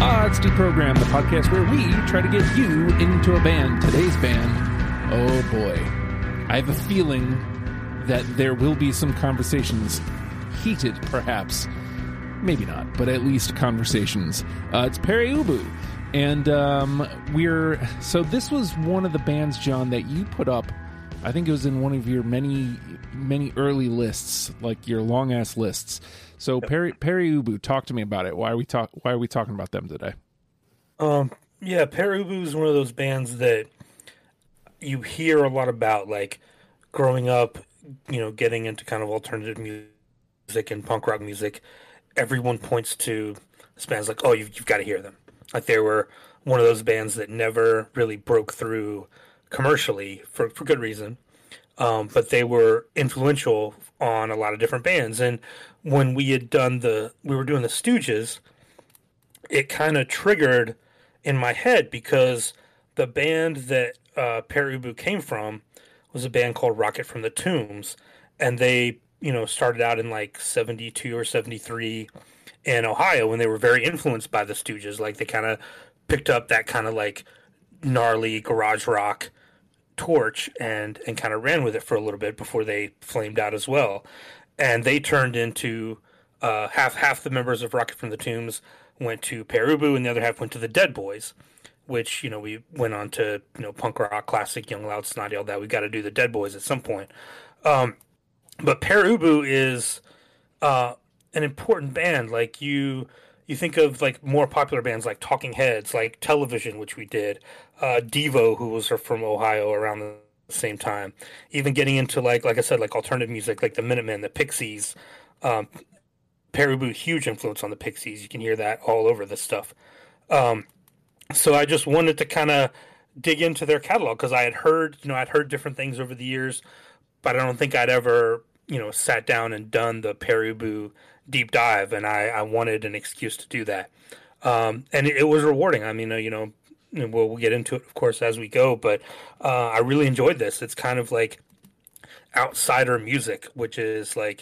Odds Deprogram, the podcast where we try to get you into a band. Today's band, oh boy, I have a feeling that there will be some conversations, heated perhaps, maybe not, but at least conversations. It's Pere Ubu, and so this was one of the bands, John, that you put up. I think it was in one of your many early lists, like your long ass lists. So Pere Ubu, talk to me about it. Why are we talking about them today? Yeah, Pere Ubu is one of those bands that you hear a lot about, like growing up, you know, getting into kind of alternative music and punk rock music. Everyone points to this band's like, oh, you've got to hear them. Like they were one of those bands that never really broke through commercially for good reason. But they were influential on a lot of different bands. And when we had done we were doing the Stooges, it kind of triggered in my head because the band that Pere Ubu came from was a band called Rocket from the Tombs. And they, you know, started out in like 72 or 73 in Ohio, and they were very influenced by the Stooges. Like they kind of picked up that kind of like gnarly garage rock torch and kind of ran with it for a little bit before they flamed out as well. And they turned into half the members of Rocket from the Tombs went to Pere Ubu and the other half went to the Dead Boys, which, you know, we went on to, you know, punk rock classic, Young, Loud, Snotty, all that. We got to do the Dead Boys at some point. But Pere Ubu is an important band. Like you think of like more popular bands like Talking Heads, like Television, which we did, Devo, who was from Ohio around the same time, even getting into like I said, like alternative music, like the Minutemen, the Pixies. Pere Ubu, huge influence on the Pixies. You can hear that all over this stuff. So I just wanted to kind of dig into their catalog because I had heard, you know, I'd heard different things over the years, but I don't think I'd ever, you know, sat down and done the Pere Ubu deep dive, and I wanted an excuse to do that. And it was rewarding. I mean, you know, we'll get into it, of course, as we go, but I really enjoyed this. It's kind of like outsider music, which I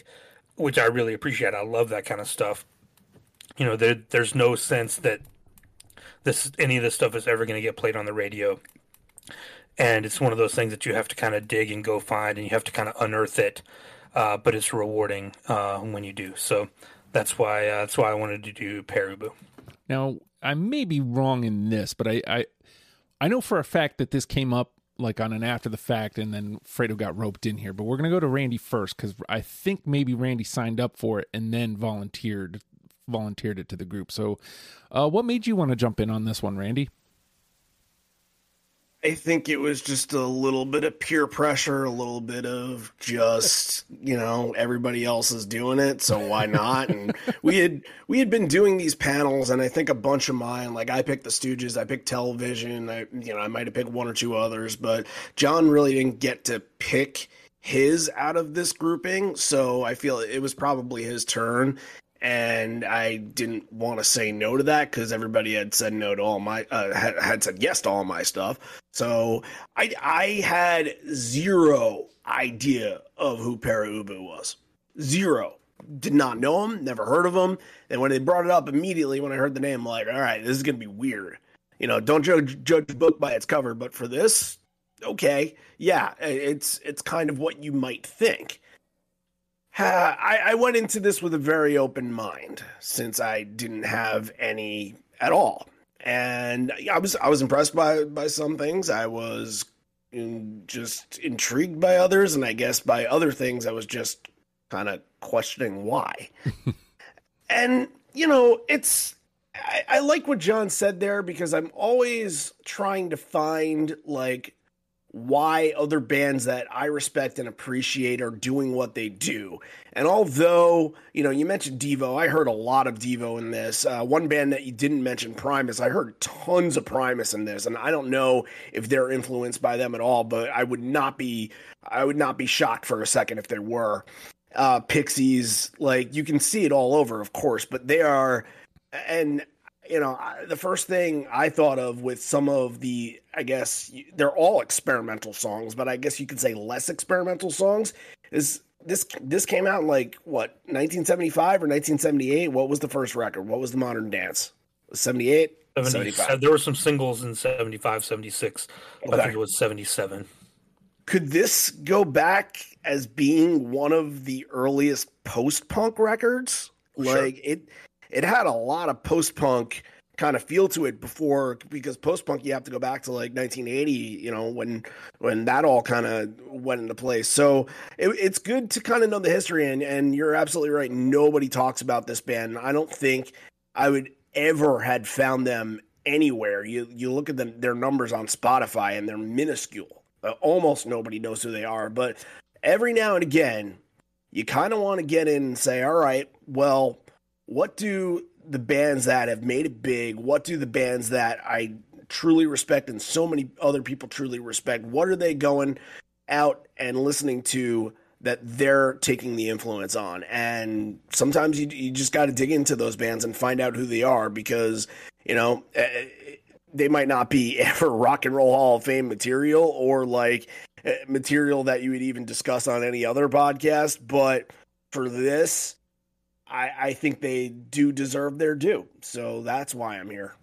really appreciate. I love that kind of stuff. You know, there's no sense that any of this stuff is ever going to get played on the radio. And it's one of those things that you have to kind of dig and go find, and you have to kind of unearth it. But it's rewarding when you do. So that's why I wanted to do Pere Ubu. Now, I may be wrong in this, but I know for a fact that this came up like on an after the fact, and then Fredo got roped in here. But we're going to go to Randy first because I think maybe Randy signed up for it and then volunteered it to the group. So what made you want to jump in on this one, Randy? I think it was just a little bit of peer pressure, a little bit of just, you know, everybody else is doing it, so why not? And we had been doing these panels, and I think a bunch of mine, like I picked the Stooges, I picked Television, I might have picked one or two others, but John really didn't get to pick his out of this grouping, so I feel it was probably his turn. And I didn't want to say no to that because everybody had said no to all my had said yes to all my stuff. So I had zero idea of who Pere Ubu was. Zero. Did not know him. Never heard of him. And when they brought it up immediately, when I heard the name, like, all right, this is gonna be weird. You know, don't judge a book by its cover. But for this, okay, yeah, it's kind of what you might think. I went into this with a very open mind since I didn't have any at all. And I was impressed by some things. I was just intrigued by others. And I guess by other things, I was just kind of questioning why. And, you know, I like what John said there because I'm always trying to find like why other bands that I respect and appreciate are doing what they do. And although, you know, you mentioned Devo, I heard a lot of Devo in this. One band that you didn't mention, Primus, I heard tons of Primus in this, and I don't know if they're influenced by them at all, but I would not be shocked for a second if they were. Pixies, like, you can see it all over, of course, but they are, and you know, the first thing I thought of with some of the, I guess, they're all experimental songs, but I guess you could say less experimental songs, is this came out in like, what, 1975 or 1978? What was the first record? What was the Modern Dance? 78? 75. There were some singles in 75, 76. I think it was 77. Could this go back as being one of the earliest post-punk records? Sure. Like it had a lot of post-punk kind of feel to it before, because post-punk you have to go back to like 1980, you know, when that all kind of went into place. So it's good to kind of know the history, and you're absolutely right. Nobody talks about this band. I don't think I would ever had found them anywhere. You look at their numbers on Spotify and they're minuscule. Almost nobody knows who they are, but every now and again, you kind of want to get in and say, all right, well, what do the bands that have made it big, what do the bands that I truly respect and so many other people truly respect, what are they going out and listening to that they're taking the influence on? And sometimes you just got to dig into those bands and find out who they are, because, you know, they might not be ever Rock and Roll Hall of Fame material, or like material that you would even discuss on any other podcast. But for this, I think they do deserve their due. So that's why I'm here.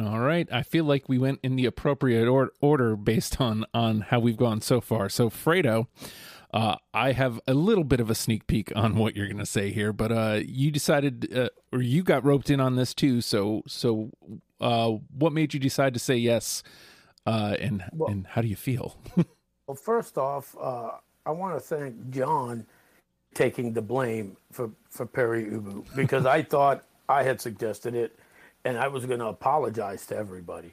All right. I feel like we went in the appropriate order based on how we've gone so far. So Fredo, I have a little bit of a sneak peek on what you're going to say here, but you decided, or you got roped in on this too. So what made you decide to say yes, and how do you feel? Well, first off, I want to thank John taking the blame for Pere Ubu, because I thought I had suggested it, and I was going to apologize to everybody.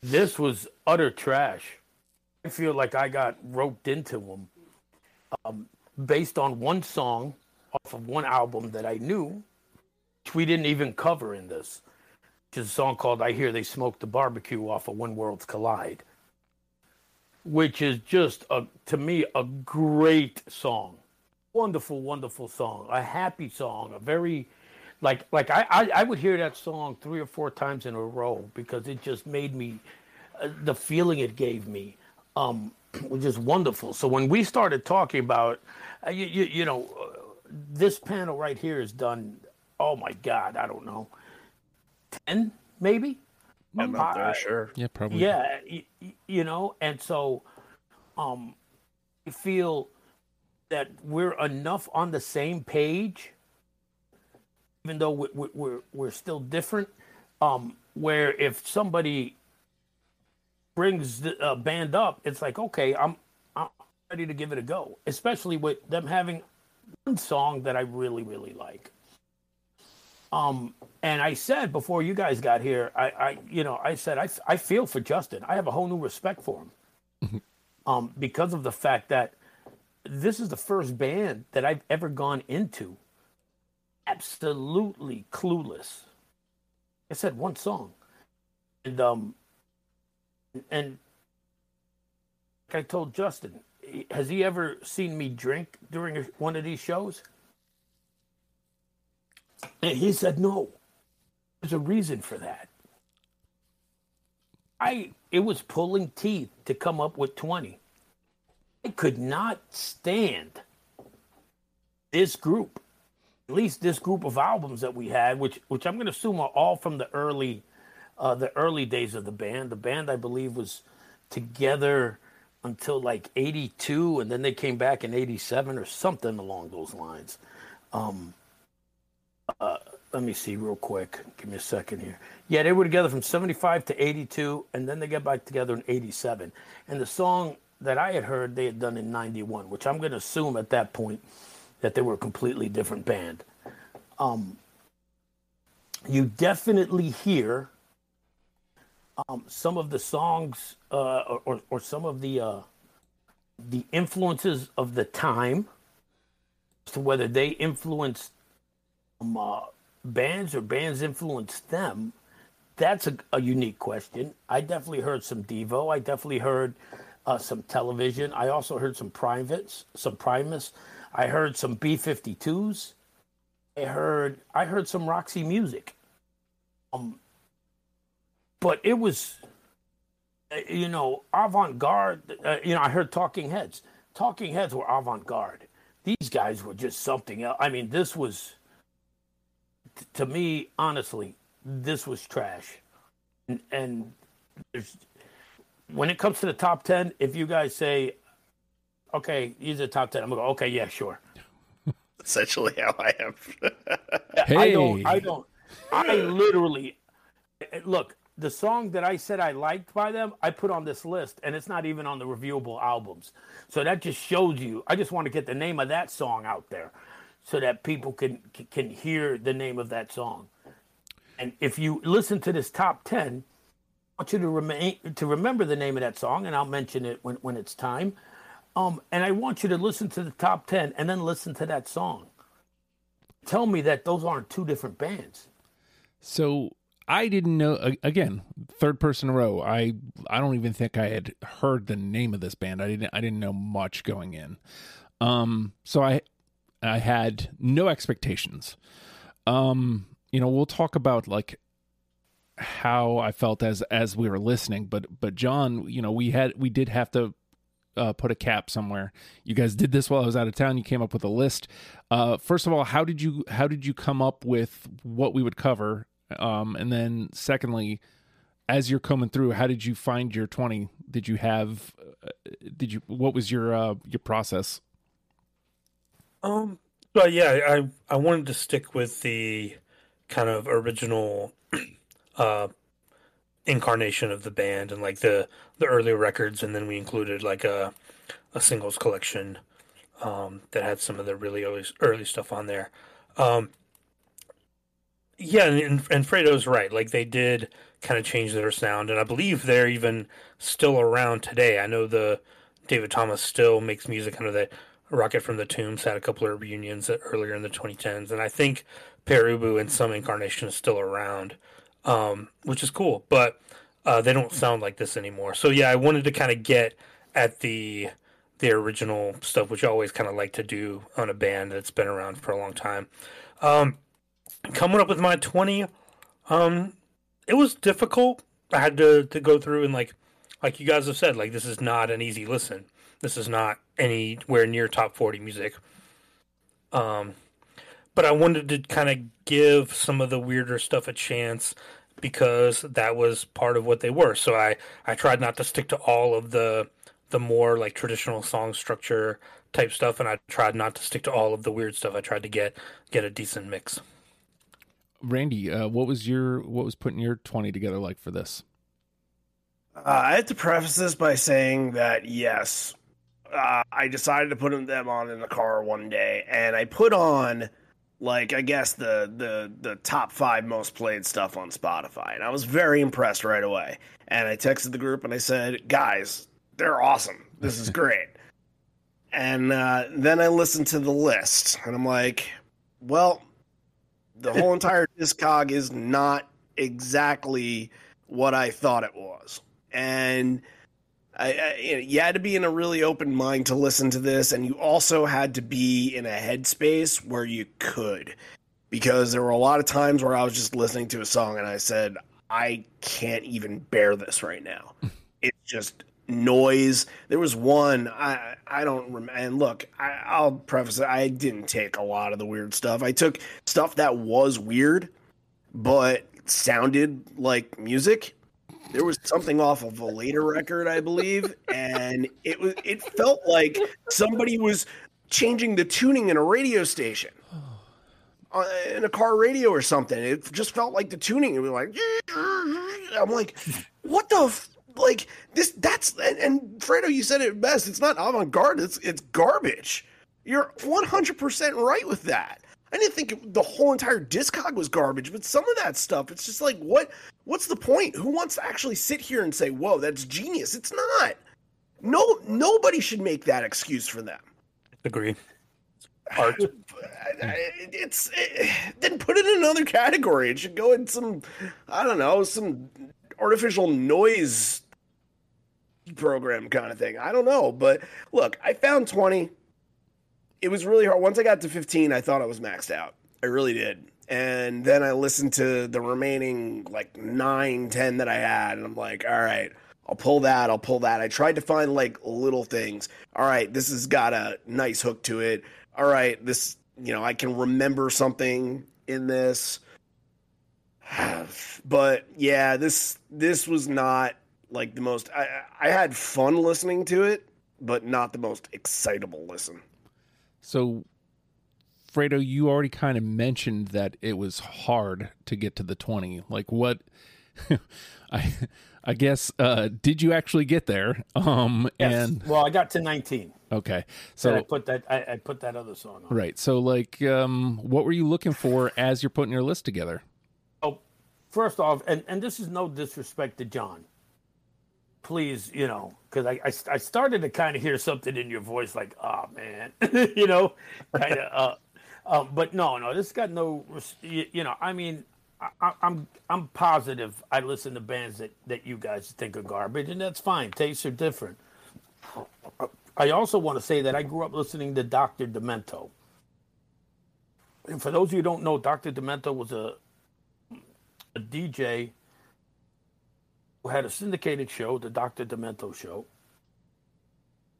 This was utter trash. I feel like I got roped into them based on one song off of one album that I knew, which we didn't even cover in this, which is a song called I Hear They Smoked the Barbecue off of When Worlds Collide, which is just, to me, a great song. Wonderful, wonderful song. A happy song. A very, like I would hear that song 3 or 4 times in a row, because it just made me, the feeling it gave me, was just wonderful. So when we started talking about, you know, this panel right here is done, oh my God, I don't know, 10 maybe? I'm not there, sure. Yeah, probably. Yeah, you know, and so I feel that we're enough on the same page, even though we're still different, where if somebody brings the band up, it's like, okay, I'm ready to give it a go, especially with them having one song that I really, really like. And I said before you guys got here, I feel for Justin. I have a whole new respect for him, because of the fact that this is the first band that I've ever gone into absolutely clueless. I said one song, and like I told Justin, has he ever seen me drink during one of these shows? And he said, no, there's a reason for that. It was pulling teeth to come up with 20. I could not stand this group, at least this group of albums that we had, which I'm going to assume are all from the early days of the band. The band, I believe, was together until like 82, and then they came back in 87 or something along those lines. Let me see real quick. Give me a second here. Yeah, they were together from 75 to 82, and then they got back together in 87. And the song that I had heard, they had done in 91, which I'm going to assume at that point that they were a completely different band. You definitely hear some of the songs, or some of the influences of the time, as to whether they influenced bands or bands influenced them. That's a unique question. I definitely heard some Devo. I definitely heard some Television. I also heard some Primus. I heard some B-52s. I heard some Roxy Music. But it was, you know, avant-garde. You know, I heard Talking Heads. Talking Heads were avant-garde. These guys were just something else. I mean, this was to me, honestly, this was trash. And there's, when it comes to the top 10, if you guys say, okay, these are top 10, I'm going to go, okay, yeah, sure. Essentially how I am. Hey. I literally, look, the song that I said I liked by them, I put on this list, and it's not even on the reviewable albums. So that just shows you, I just want to get the name of that song out there so that people can hear the name of that song. And if you listen to this top 10, I want you to remember the name of that song, and I'll mention it when it's time. And I want you to listen to the top 10 and then listen to that song. Tell me that those aren't two different bands. So I didn't know, again, third person row. I don't even think I had heard the name of this band. I didn't know much going in. So I had no expectations. You know, we'll talk about like how I felt as we were listening, but John, you know, we did have to put a cap somewhere. You guys did this while I was out of town. You came up with a list. First of all, how did you come up with what we would cover? And then secondly, as you're combing through, how did you find your 20? Did you have? What was your process? But yeah, I wanted to stick with the kind of original incarnation of the band and like the earlier records, and then we included like a singles collection that had some of the really early stuff on there. Yeah, and Fredo's right. Like they did kind of change their sound, and I believe they're even still around today. I know the David Thomas still makes music under that. Rocket from the Tombs had a couple of reunions earlier in the 2010s, and I think Pere Ubu in some incarnation is still around, which is cool, but they don't sound like this anymore. So yeah, I wanted to kind of get at the original stuff, which I always kind of like to do on a band that's been around for a long time. Coming up with my 20, it was difficult. I had to go through and like you guys have said, like this is not an easy listen. This is not anywhere near top 40 music. But I wanted to kind of give some of the weirder stuff a chance because that was part of what they were. So I tried not to stick to all of the more like traditional song structure type stuff, and I tried not to stick to all of the weird stuff. I tried to get a decent mix. Randy, what was putting your 20 together like for this? I have to preface this by saying that yes, I decided to put them on in the car one day, and I put on, like, I guess the top 5 most played stuff on Spotify, and I was very impressed right away. And I texted the group and I said, "Guys, they're awesome. This is great." And then I listened to the list, and I'm like, "Well, the whole entire discog is not exactly what I thought it was." And you had to be in a really open mind to listen to this, and you also had to be in a headspace where you could, because there were a lot of times where I was just listening to a song and I said, I can't even bear this right now. It's just noise. There was one, I don't remember, and look, I'll preface it, I didn't take a lot of the weird stuff. I took stuff that was weird, but sounded like music. There was something off of a later record, I believe, and it felt like somebody was changing the tuning in a radio station, in a car radio or something. It just felt like the tuning. It was like, I'm like, what the like this? That's and Fredo, you said it best. It's not avant-garde. It's garbage. You're 100% right with that. I didn't think the whole entire discog was garbage, but some of that stuff, it's just like, what's the point? Who wants to actually sit here and say, whoa, that's genius? It's not. No, nobody should make that excuse for them. Agree. Art. Then put it in another category. It should go in some, I don't know, some artificial noise program kind of thing. I don't know, but look, I found 20. It was really hard. Once I got to 15, I thought I was maxed out. I really did. And then I listened to the remaining, like, 9, 10 that I had, and I'm like, all right, I'll pull that. I tried to find, like, little things. All right, this has got a nice hook to it. All right, this, you know, I can remember something in this. have. But yeah, this was not like the most. I had fun listening to it, but not the most excitable listen. So, Fredo, you already kind of mentioned that it was hard to get to the 20. Like, what? I guess, did you actually get there? Yes. And well, I got to 19. Okay. So I put that other song on. Right. So like, what were you looking for as you're putting your list together? Oh, first off, and this is no disrespect to John, please, you know, cause I started to kind of hear something in your voice, like, oh man, you know, kind of, but no, this got no, you know, I mean, I'm positive I listen to bands that you guys think are garbage, and that's fine. Tastes are different. I also want to say that I grew up listening to Dr. Demento. And for those of you who don't know, Dr. Demento was a DJ who had a syndicated show, the Dr. Demento Show,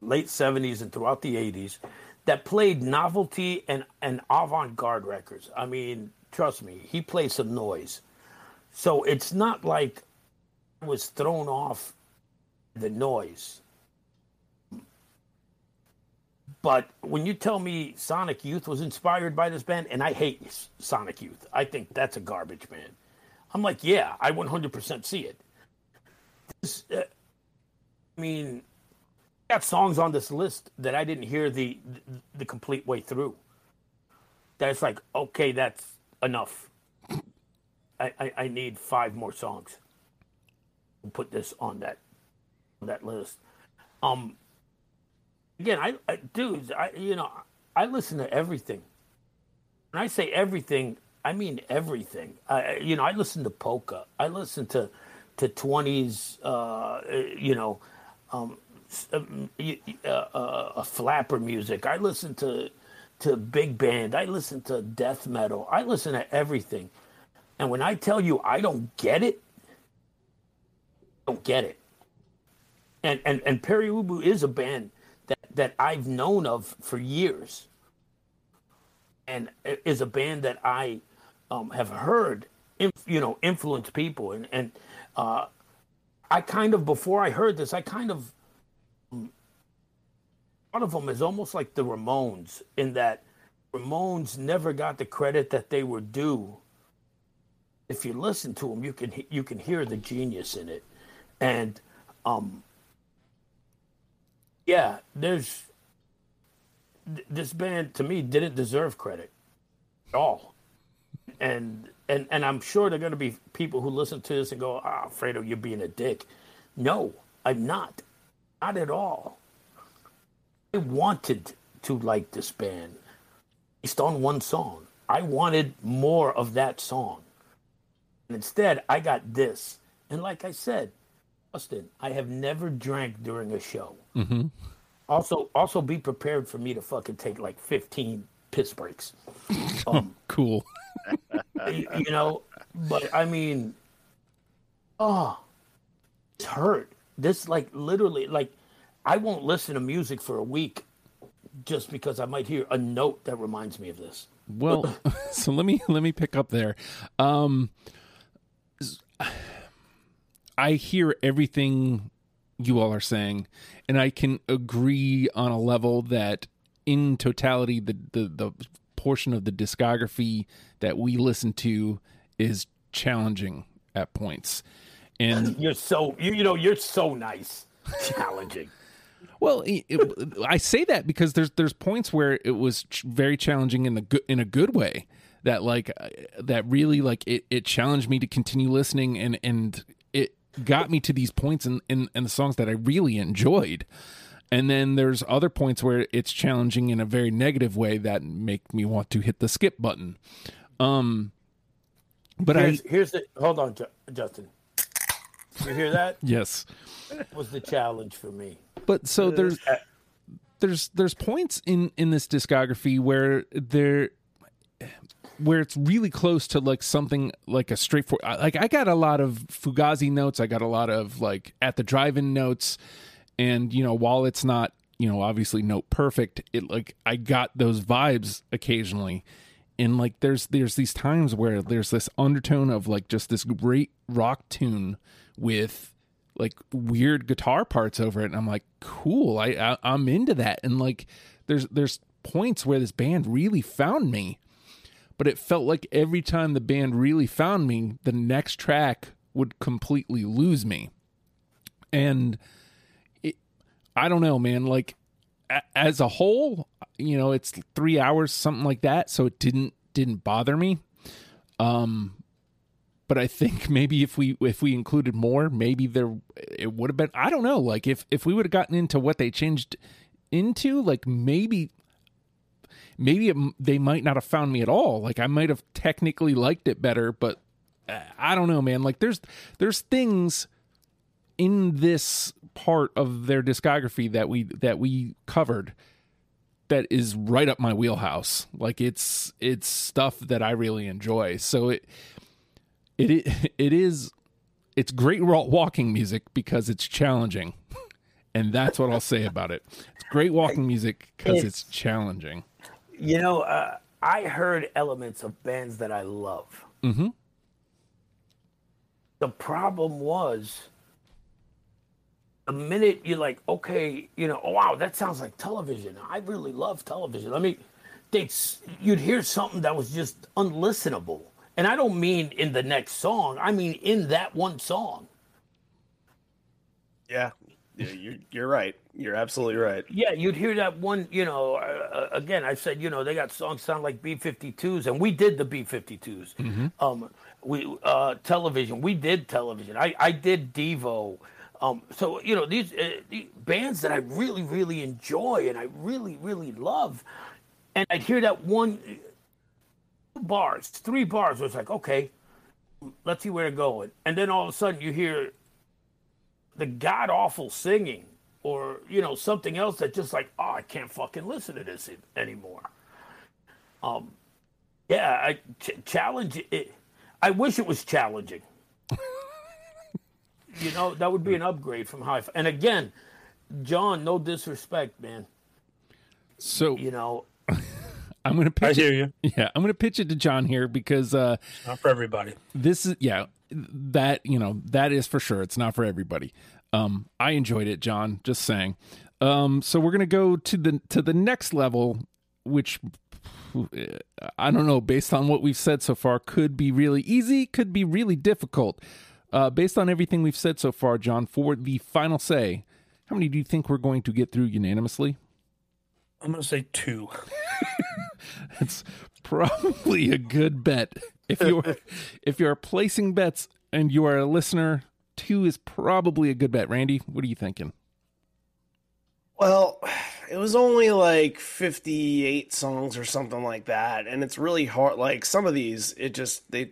late 70s and throughout the 80s, that played novelty and avant-garde records. I mean, trust me, he plays some noise. So it's not like I was thrown off the noise. But when you tell me Sonic Youth was inspired by this band, and I hate Sonic Youth. I think that's a garbage band. I'm like, yeah, I 100% see it. I mean, I got songs on this list that I didn't hear the complete way through. That's like, okay, that's enough. I need 5 more songs. We'll put this on that list. Again, I listen to everything. When I say everything, I mean everything. I listen to polka. I listen to 20s. Flapper music. I listen to big band. I listen to death metal. I listen to everything. And when I tell you I don't get it, I don't get it. And Pere Ubu is a band that I've known of for years, and is a band that I have heard influence people. And I kind of, before I heard this, I kind of one of them is almost like the Ramones, in that Ramones never got the credit that they were due. If you listen to them, you can hear the genius in it. And yeah, there's this band to me didn't deserve credit at all. And I'm sure there are going to be people who listen to this and go, "Ah, Fredo, you're being a dick." No, I'm not. Not at all. I wanted to like this band based on one song. I wanted more of that song. And instead, I got this. And like I said, Austin, I have never drank during a show. Mm-hmm. Also, be prepared for me to fucking take like 15 piss breaks. Cool. You know, but I mean, it's hurt. This, like, literally, like, I won't listen to music for a week just because I might hear a note that reminds me of this. Well, so let me pick up there. I hear everything you all are saying, and I can agree on a level that in totality, the portion of the discography that we listen to is challenging at points. And you're so, you're so nice. Challenging. Well, I say that because there's points where it was very challenging in a good way, that like that really like it challenged me to continue listening, and it got me to these points in the songs that I really enjoyed. And then there's other points where it's challenging in a very negative way that make me want to hit the skip button. But hold on, Justin. You hear that? Yes. That was the challenge for me. But so there's points in this discography where it's really close to like something like a straightforward, like I got a lot of Fugazi notes, I got a lot of like At the Drive-In notes, and while it's not obviously note perfect, it like I got those vibes occasionally. And like there's these times where there's this undertone of like just this great rock tune with like weird guitar parts over it, and I'm like, cool, I'm into that. And like there's points where this band really found me, but it felt like every time the band really found me, the next track would completely lose me. And I don't know, man, like as a whole, you know, it's 3 hours, something like that, so it didn't bother me. But I think maybe if we included more, maybe it would have been, I don't know, like if we would have gotten into what they changed into, like maybe they might not have found me at all. Like I might have technically liked it better, but I don't know, man. Like there's things in this part of their discography that we covered that is right up my wheelhouse. Like it's stuff that I really enjoy. So it's great walking music because it's challenging. And that's what I'll say about it. It's great walking music because it's challenging. You know, I heard elements of bands that I love. Mm-hmm. The problem was, the minute you're like, okay, you know, oh, wow, that sounds like Television. I really love Television. I mean, you'd hear something that was just unlistenable. And I don't mean in the next song. I mean in that one song. Yeah. You're right. You're absolutely right. Yeah, you'd hear that one, you know, again, I said, you know, they got songs sound like B-52s, and we did the B-52s. Mm-hmm. We did Television. I did Devo. So, you know, these bands that I really, really enjoy and I really, really love, and I'd hear that one, 3 bars, it's like, okay, let's see where they're going. And then all of a sudden you hear the god-awful singing, or, you know, something else that's just like, oh, I can't fucking listen to this anymore. Challenge it. I wish it was challenging. You know, that would be an upgrade from High Five. And again, John, no disrespect, man. So, you know, I'm going to pitch it. Yeah, I'm going to pitch it to John here because it's not for everybody. This is that is for sure. It's not for everybody. I enjoyed it, John, just saying. So we're going to go to the next level, which I don't know, based on what we've said so far, could be really easy, could be really difficult. Based on everything we've said so far, John, for the final say, how many do you think we're going to get through unanimously? I'm going to say 2. That's probably a good bet. If you're placing bets and you are a listener, 2 is probably a good bet. Randy, what are you thinking? Well, it was only like 58 songs or something like that, and it's really hard. Like some of these, it just they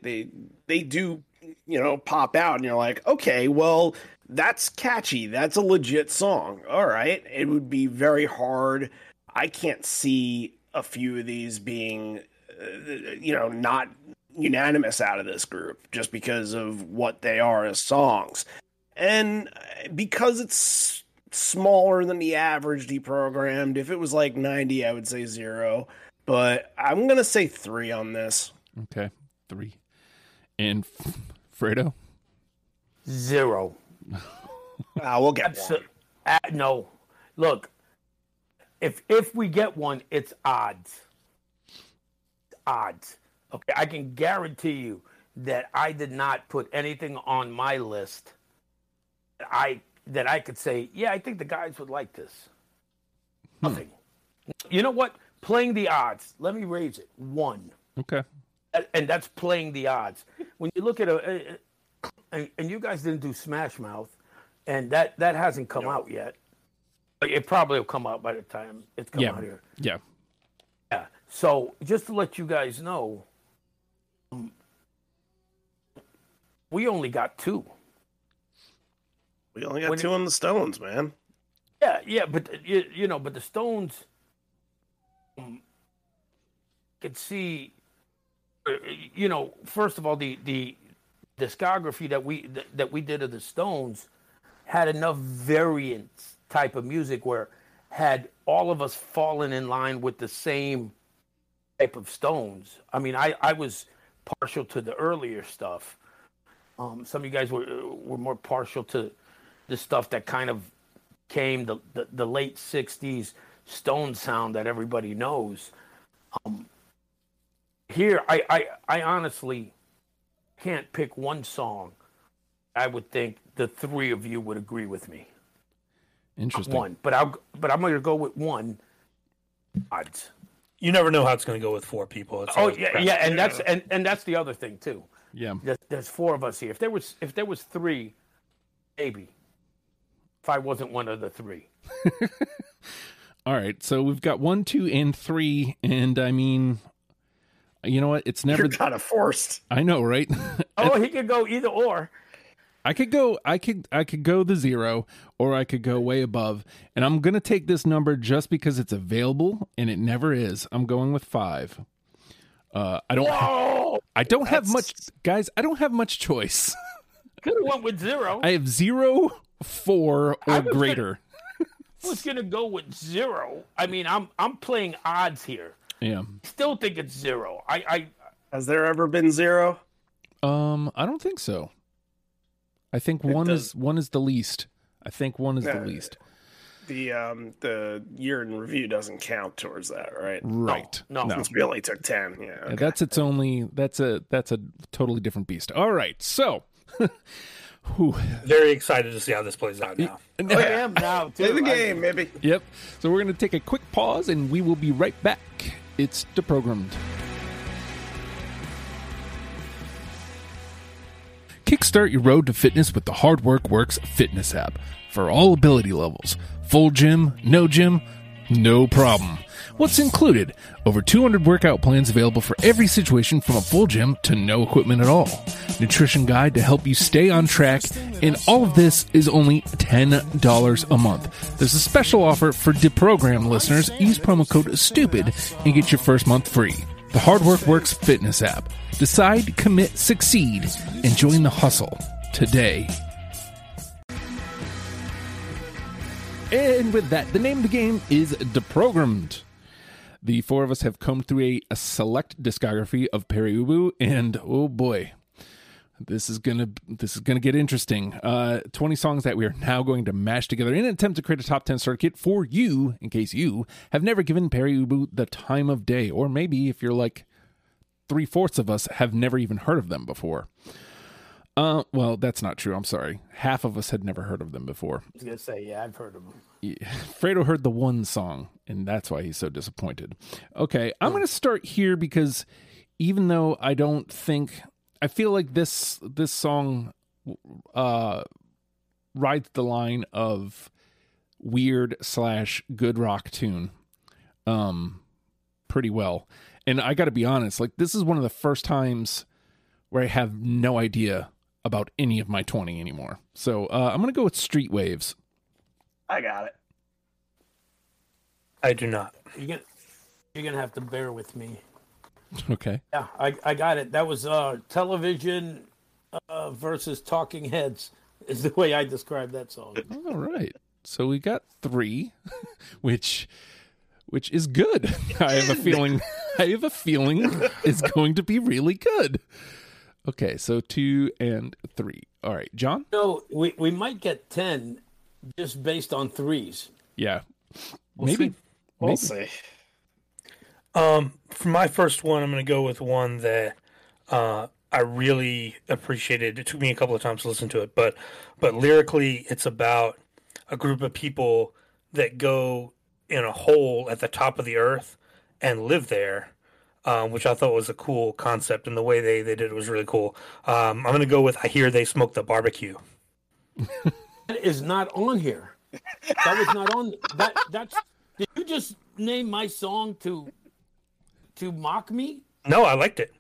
do, you know, pop out, and you're like, okay, well, that's catchy. That's a legit song. All right, it would be very hard. I can't see a few of these being, you know, not unanimous out of this group just because of what they are as songs. And because it's smaller than the average deprogrammed, if it was like 90, I would say 0. But I'm going to say 3 on this. Okay, 3. And Fredo? 0. We'll get one. No. Look, if we get one, it's odds. Okay, I can guarantee you that I did not put anything on my list that I could say, yeah, I think the guys would like this. Nothing. You know what? Playing the odds. Let me raise it. 1. Okay. And that's playing the odds. When you look at and you guys didn't do Smash Mouth, and that hasn't come out yet. It probably will come out by the time it's come out here. Yeah. So just to let you guys know, we only got 2. We only got 2 on the Stones, man. Yeah, but you know, but the Stones, could see, you know, first of all, the discography that we did of the Stones had enough variance type of music where had all of us fallen in line with the same type of Stones. I mean, I was partial to the earlier stuff. Some of you guys were more partial to the stuff that kind of came the late 60s Stone sound that everybody knows. Here, I honestly can't pick one song. I would think the three of you would agree with me. Interesting. One, but I'm going to go with one. Odds. You never know how it's going to go with four people. And that's the other thing too. Yeah, there's four of us here. If there was three, maybe. If I wasn't one of the three. All right, so we've got 1, 2, and 3, and I mean, you know what? It's never kind of forced. I know, right? Oh, he could go either or. I could go the zero, or I could go way above. And I'm going to take this number just because it's available, and it never is. I'm going with 5. I don't have much, guys. I don't have much choice. Could have went with 0. I have 0, 4, or greater. I was going to go with 0. I mean, I'm playing odds here. Yeah. Still think it's 0. I has there ever been 0? I don't think so. I think one is the least. I think one is the least. The year in review doesn't count towards that, right? Right. No. Since we only took 10. Yeah. Okay. That's a totally different beast. All right. So, very excited to see how this plays out now. I am now. Play the game, maybe. Yep. So we're gonna take a quick pause, and we will be right back. It's Deprogrammed. Kickstart your road to fitness with the Hard Work Works fitness app for all ability levels. Full gym, no problem. What's included? Over 200 workout plans available for every situation, from a full gym to no equipment at all. Nutrition guide to help you stay on track, and all of this is only $10 a month. There's a special offer for Deprogram listeners. Use promo code STUPID and get your first month free. The Hard Work Works fitness app. Decide, commit, succeed, and join the hustle today. And with that, the name of the game is Deprogrammed. The four of us have combed through a select discography of Pere Ubu, and oh boy, this is gonna get interesting. 20 songs that we are now going to mash together in an attempt to create a top 10 circuit for you, in case you have never given Pere Ubu the time of day, or maybe if you're like 3/4 of us have never even heard of them before. Well, that's not true. I'm sorry. Half of us had never heard of them before. I was gonna say, yeah, I've heard of them. Yeah. Fredo heard the one song, and that's why he's so disappointed. Okay, I'm gonna start here because even though I don't think. I feel like this song rides the line of weird / good rock tune pretty well. And I got to be honest, like this is one of the first times where I have no idea about any of my 20 anymore. So I'm going to go with Street Waves. I got it. I do not. You're going to have to bear with me. Okay. Yeah, I got it. That was Television versus Talking Heads is the way I described that song. All right. So we got 3, which is good. I have a feeling it's going to be really good. Okay, so 2 and 3. All right, John? No, we might get 10 just based on 3s. Yeah. We'll see. For my first one, I'm going to go with one that I really appreciated. It took me a couple of times to listen to it, but lyrically, it's about a group of people that go in a hole at the top of the earth and live there, which I thought was a cool concept, and the way they did it was really cool. I'm going to go with I Hear They Smoke the Barbecue. That is not on here. That was not on. That's. Did you just name my song to mock me? No, I liked it.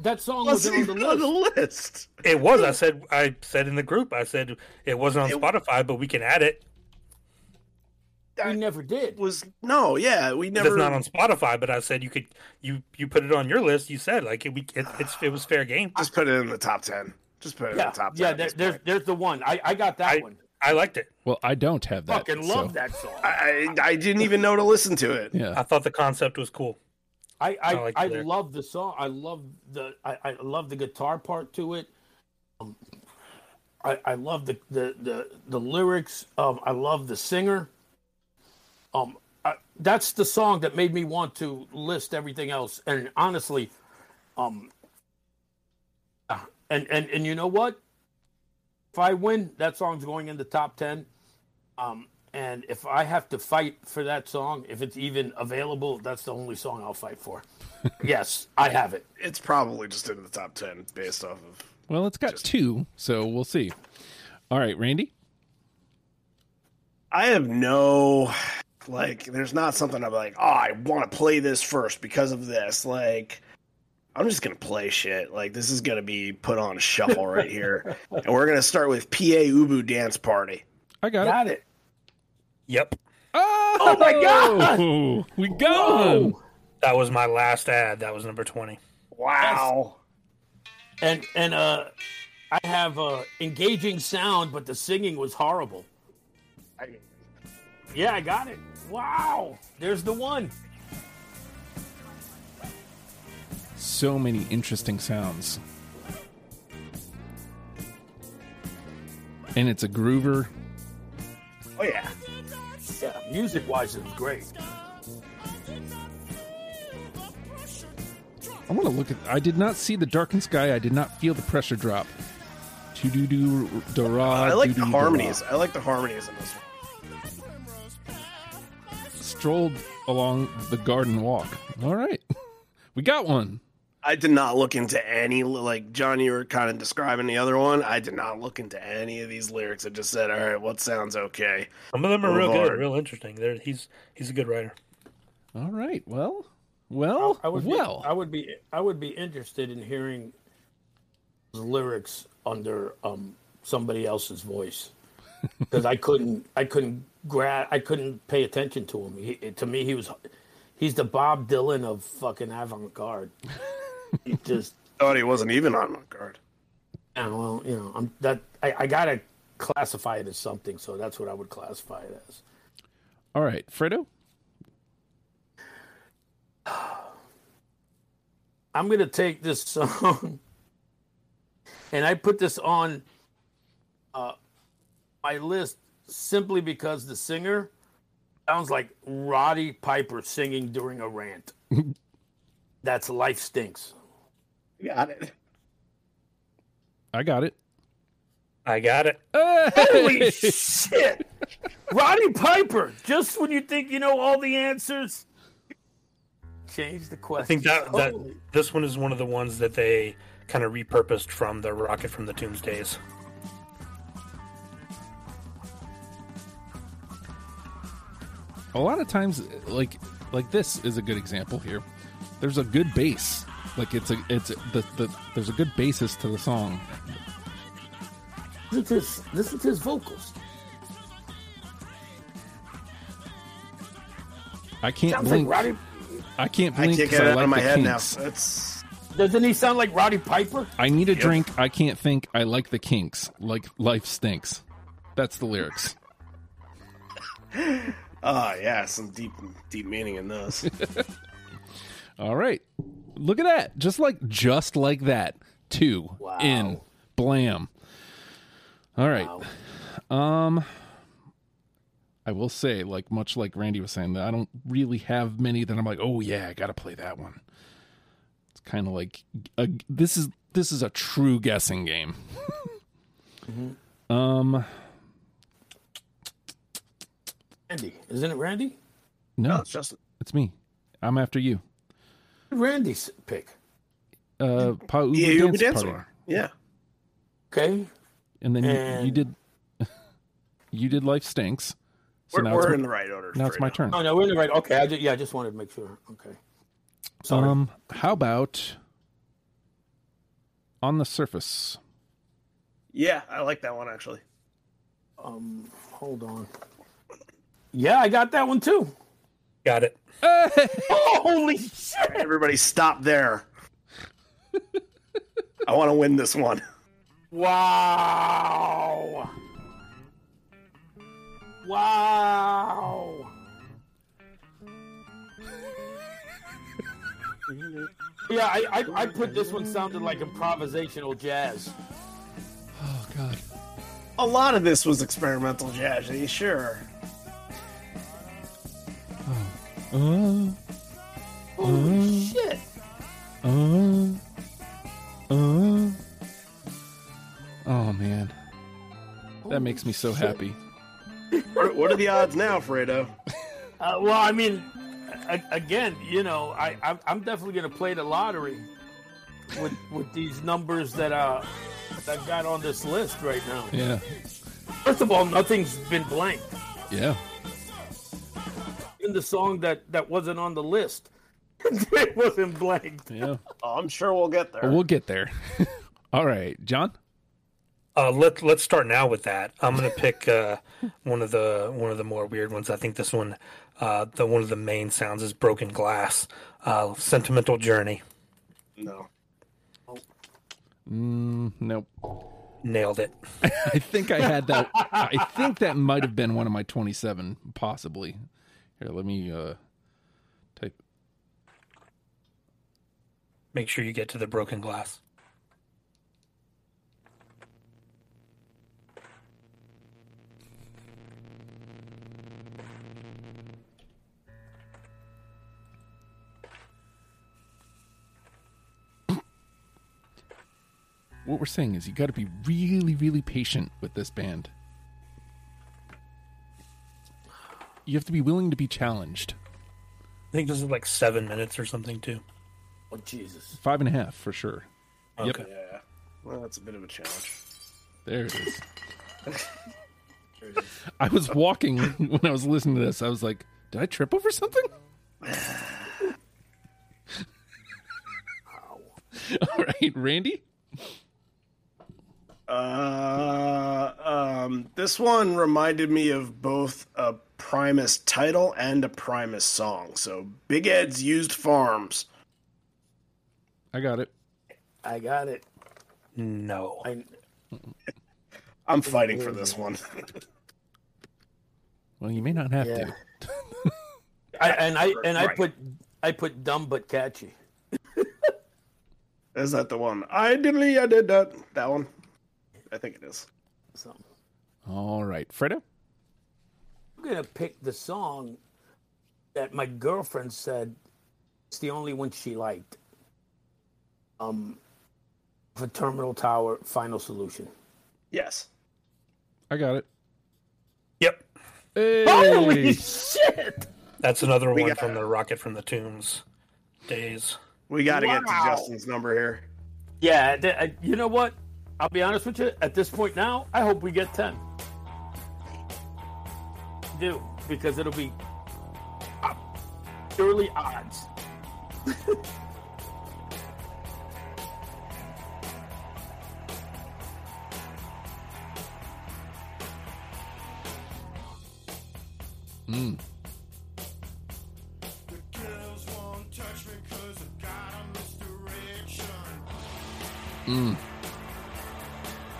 That song wasn't on the list. It was. I said in the group. I said it wasn't on Spotify, but we can add it. We never did. We never. It's not on Spotify, but I said you could. You put it on your list. You said like it was fair game. Just put it in the top 10. Just put it in the top 10. Yeah, there's the one. I got that one. I liked it. Well, I don't have that. Fucking love that song. I didn't even know to listen to it. Yeah. I thought the concept was cool. I love the song. I love the guitar part to it. I love the lyrics. I love the singer. That's the song that made me want to list everything else. And honestly, and you know what? If I win, that song's going in the top 10. And if I have to fight for that song, if it's even available, that's the only song I'll fight for. Yes, I have it. It's probably just in the top 10 based off of... Well, it's got two, so we'll see. All right, Randy? I have no... Like, there's not something I'm like, oh, I want to play this first because of this. Like, I'm just going to play shit. Like, this is going to be put on a shuffle right here. And we're going to start with Pere Ubu Dance Party. I got it. Yep. Oh my God! We got him! That was my last ad. That was number 20. Wow. Yes. And I have engaging sound, but the singing was horrible. Yeah, I got it. Wow. There's the one. So many interesting sounds. And it's a groover. Oh, yeah. Yeah, music-wise, it was great. I want to look at... I did not see the darkened sky. I did not feel the pressure drop. I like the harmonies. I like the harmonies in this one. Strolled along the garden walk. All right. We got one. I did not look into any, like, John, you were kind of describing the other one. I did not look into any of these lyrics. I just said, all right, what sounds okay? Some of them are real good, real interesting. He's a good writer. All right. Well, I would be interested in hearing the lyrics under somebody else's voice. Because I couldn't pay attention to him. He's the Bob Dylan of fucking avant-garde. He just thought he wasn't even avant-garde. Yeah, well, you know, I gotta classify it as something, so that's what I would classify it as. All right, Fredo. I'm gonna take this song, and I put this on. My list simply because the singer sounds like Roddy Piper singing during a rant. That's Life Stinks. I got it. Hey! Holy shit! Roddy Piper, just when you think you know all the answers, change the question. I think that this one is one of the ones that they kind of repurposed from the Rocket from the Tombs days. A lot of times, like this is a good example here. There's a good bass, like there's a good bassist to the song. Listen to his vocals. I can't sounds blink. Like Roddy... I can't blink. I can't get it out of my head Kinks. Now. Doesn't he sound like Roddy Piper? I need a drink. I can't think. I like the Kinks. Like life stinks. That's the lyrics. Oh, yeah, some deep meaning in those. All right. Look at that. Just like that. Two. Wow. In. Blam. All right. Wow. I will say, like, much like Randy was saying, that I don't really have many that I'm like, oh, yeah, I got to play that one. It's kind of like, this is a true guessing game. Mm-hmm. Randy. Isn't it Randy? No, it's Justin. It's me. I'm after you. Randy's pick. Ubu Dance Party. Yeah. Okay. And then you did Life Stinks. So we're in the right order. Now it's my turn. Oh, no, we're in the right. Okay. I just wanted to make sure. Okay. Sorry. How about On the Surface? Yeah, I like that one actually. Hold on. Yeah, I got that one too. Got it. Holy shit! Right, everybody, stop there. I want to win this one. Wow. Yeah, I put this one sounded like improvisational jazz. Oh, God. A lot of this was experimental jazz, are you sure? Holy shit! Oh, man. That makes me so happy. What are the odds now, Fredo? Well, I mean, again, you know, I'm definitely going to play the lottery with these numbers that I've got on this list right now. Yeah. First of all, nothing's been blanked. Yeah. Even the song that wasn't on the list, it wasn't blanked. Yeah. Oh, I'm sure we'll get there. We'll get there. All right, John? Let's start now with that. I'm gonna pick one of the more weird ones. I think this one, the one of the main sounds is broken glass. Sentimental Journey. No. Nope. Nailed it. I think I had that. I think that might have been one of my 27, possibly. Here, let me type. Make sure you get to the broken glass. What we're saying is you got to be really, really patient with this band. You have to be willing to be challenged. I think this is like 7 minutes or something, too. Oh, Jesus. 5.5 for sure. Okay. Yep. Yeah. Well, that's a bit of a challenge. There it is. There it is. I was walking when I was listening to this. I was like, did I trip over something? Wow. All right, Randy? This one reminded me of both a Primus title and a Primus song. So Big Ed's Used Farms. I got it. No. I'm fighting for this one. Well, you may not have to. I put Dumb But Catchy. Is that the one? Ideally, I did that. That one. I think it is. So. All right. Fredo? I'm going to pick the song that my girlfriend said it's the only one she liked. For Terminal Tower, Final Solution. Yes. I got it. Yep. Hey. Holy shit! That's another one from the Rocket from the Tombs days. We got to get to Justin's number here. Yeah, you know what? I'll be honest with you. At this point now, I hope we get 10. Do, because it'll be purely odds.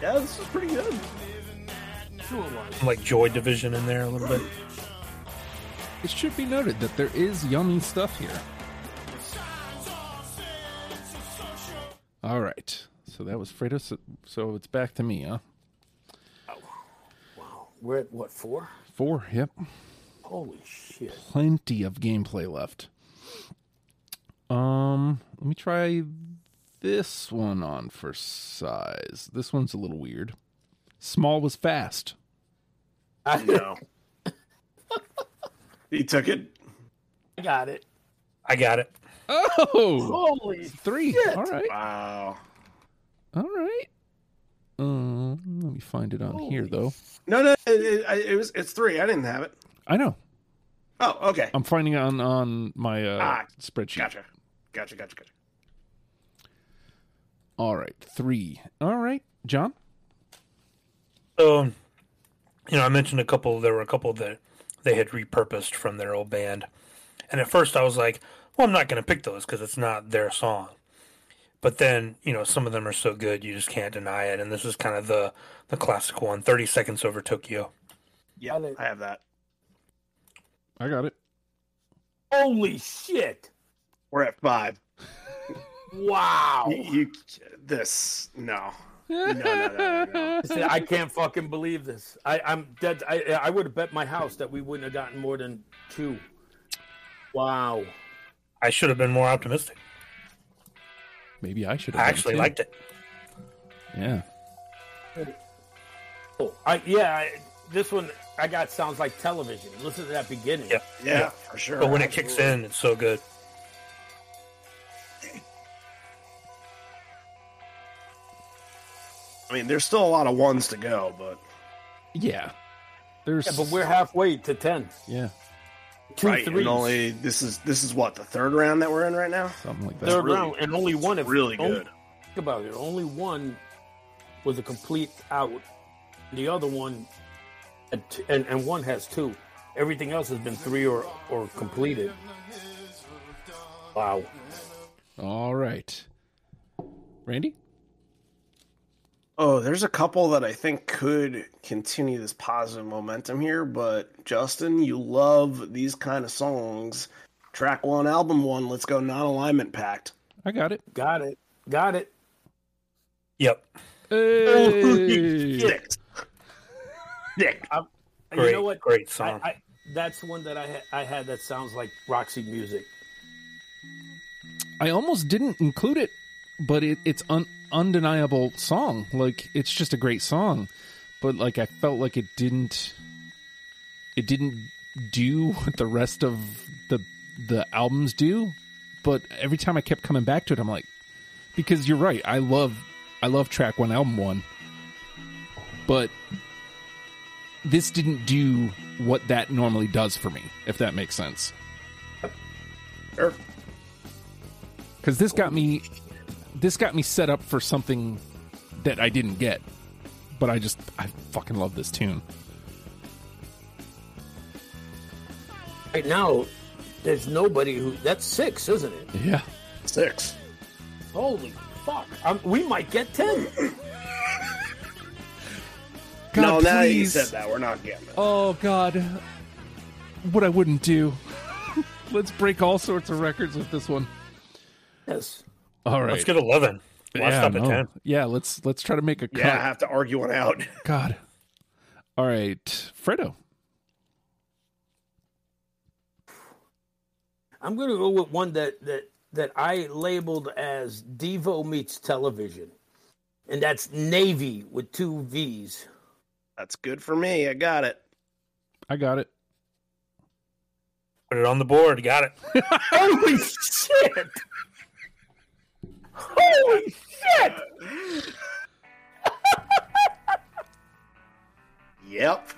Yeah, this is pretty good. Like Joy Division in there a little bit. It should be noted that there is yummy stuff here. All right. So that was Fredo. So it's back to me, huh? Oh, wow. We're at what, 4? 4, yep. Holy shit. Plenty of gameplay left. Let me try this one on for size. This one's a little weird. Small Was Fast. I know. He took it. I got it. Oh, holy 3. Shit. All right. Wow. All right. Let me find it on here though. No, it's 3. I didn't have it. I know. Oh, okay. I'm finding it on my spreadsheet. Gotcha. All right, 3. All right, John? So, you know, I mentioned there were a couple that they had repurposed from their old band. And at first I was like, well, I'm not going to pick those because it's not their song. But then, you know, some of them are so good, you just can't deny it. And this is kind of the classic one, 30 Seconds Over Tokyo. Yeah, I have that. I got it. Holy shit. We're at 5. Wow. No. See, I can't fucking believe this. I would have bet my house that we wouldn't have gotten more than 2. Wow. I should have been more optimistic. Maybe I should have. I actually liked it. Yeah. Oh, this one I got sounds like television. Listen to that beginning. Yeah, for sure. But when it kicks in, it's so good. I mean, there's still a lot of ones to go, but but we're halfway to 10. Yeah. 2-3. And only this is what, the third round that we're in right now? Something like that. Third round, and only one is really good. Think about it. Only one was a complete out. The other one and one has 2. Everything else has been 3 or completed. Wow. All right. Randy? Oh, there's a couple that I think could continue this positive momentum here, but Justin, you love these kind of songs. Track 1, album 1, let's go non-alignment pact. I got it. Got it. Yep. Hey. Dick. Great, you know what? Great song. That's one that I had that sounds like Roxy Music. I almost didn't include it, but it's an undeniable song. Like, it's just a great song, but like I felt like it didn't do what the rest of the albums do. But every time I kept coming back to it, I'm like, because you're right, I love track 1, album 1, but this didn't do what that normally does for me, if that makes sense. Sure. Because this got me set up for something that I didn't get, but I fucking love this tune. Right now, there's nobody who... That's 6, isn't it? Yeah. 6. Holy fuck. We might get 10. God, no, please. Now that you said that, we're not getting it. Oh, God. What I wouldn't do. Let's break all sorts of records with this one. Yes. All right. Let's get 11. Stop at 10. Yeah, let's try to make a cut. Yeah, I have to argue one out. God. All right. Fredo. I'm going to go with one that I labeled as Devo meets television. And that's Navy with 2 V's. That's good for me. I got it. Put it on the board. Got it. Holy shit. Holy shit. Yep.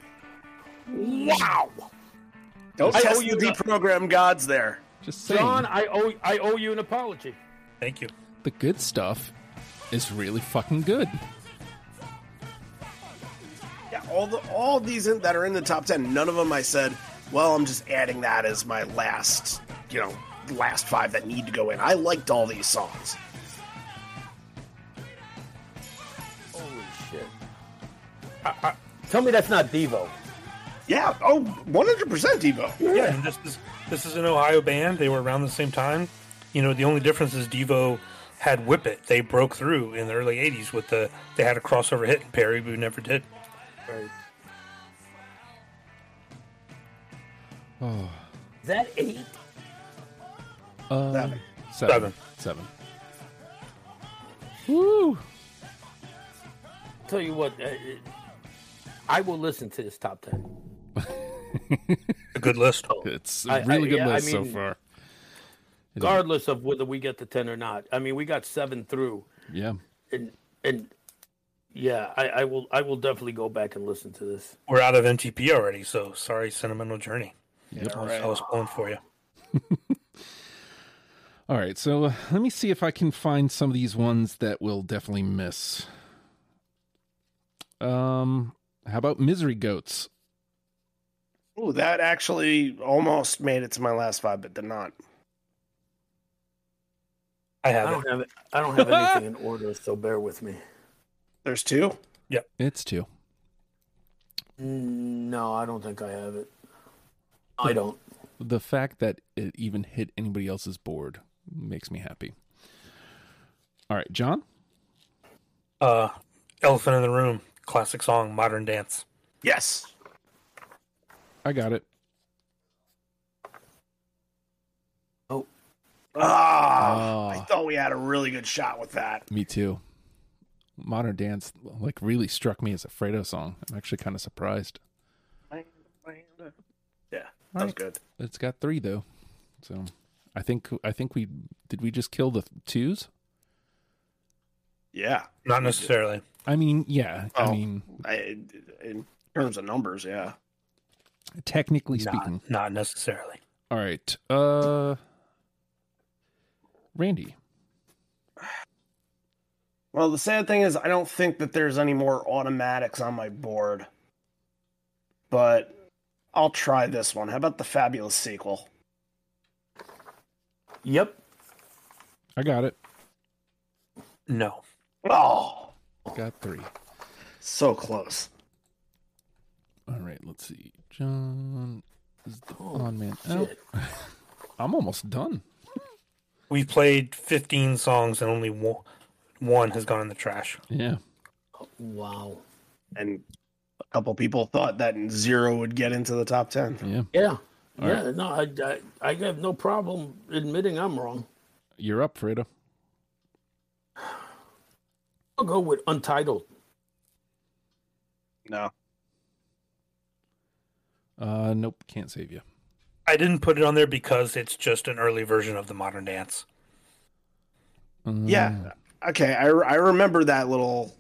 Wow. Don't tell you deprogram gods there. Just saying. John, I owe you an apology. Thank you. The good stuff is really fucking good. Yeah, all these that are in the top 10, none of them I said, well, I'm just adding that as my last 5 that need to go in. I liked all these songs. Holy shit. Tell me that's not Devo. Yeah, 100% Devo. Yeah, and this is an Ohio band. They were around the same time. You know, the only difference is Devo had Whip It. They broke through in the early 80s with they had a crossover hit, and Pere Ubu never did. Right. Oh. Is that 8? 7. Woo! Tell you what, I will listen to this top 10. A good list. It's a really good list so far. Regardless of whether we get to 10 or not. I mean, we got 7 through. Yeah. And yeah, I will definitely go back and listen to this. We're out of MTP already, so sorry, Sentimental Journey. Yep. I was pulling for you. All right, so let me see if I can find some of these ones that we'll definitely miss. How about Misery Goats? Oh, that actually almost made it to my last 5, but did not. I don't have anything in order, so bear with me. There's 2? Yep. It's 2. No, I don't think I have it. I don't. The fact that it even hit anybody else's board makes me happy. All right, John? Elephant in the Room, classic song, Modern Dance. Yes. I got it. Oh. I thought we had a really good shot with that. Me too. Modern Dance like really struck me as a Fredo song. I'm actually kind of surprised. Yeah, that was good. It's got three though, so I think we did. We just kill the twos. Yeah, not necessarily. I mean, yeah. Oh, I mean, in terms of numbers, yeah. Technically speaking, not necessarily. All right, Randy. Well, the sad thing is, I don't think that there's any more automatics on my board. But I'll try this one. How about the Fabulous Sequel? Yep. I got it. No. Oh! Got three. So close. All right, let's see. John is the on man out. I'm almost done. We played 15 songs and only one has gone in the trash. Yeah. Wow. And a couple people thought that zero would get into the top 10. Yeah. Right. No, I have no problem admitting I'm wrong. You're up, Fredo. I'll go with Untitled. No. Nope, can't save you. I didn't put it on there because it's just an early version of the Modern Dance. Yeah. Okay, I remember that little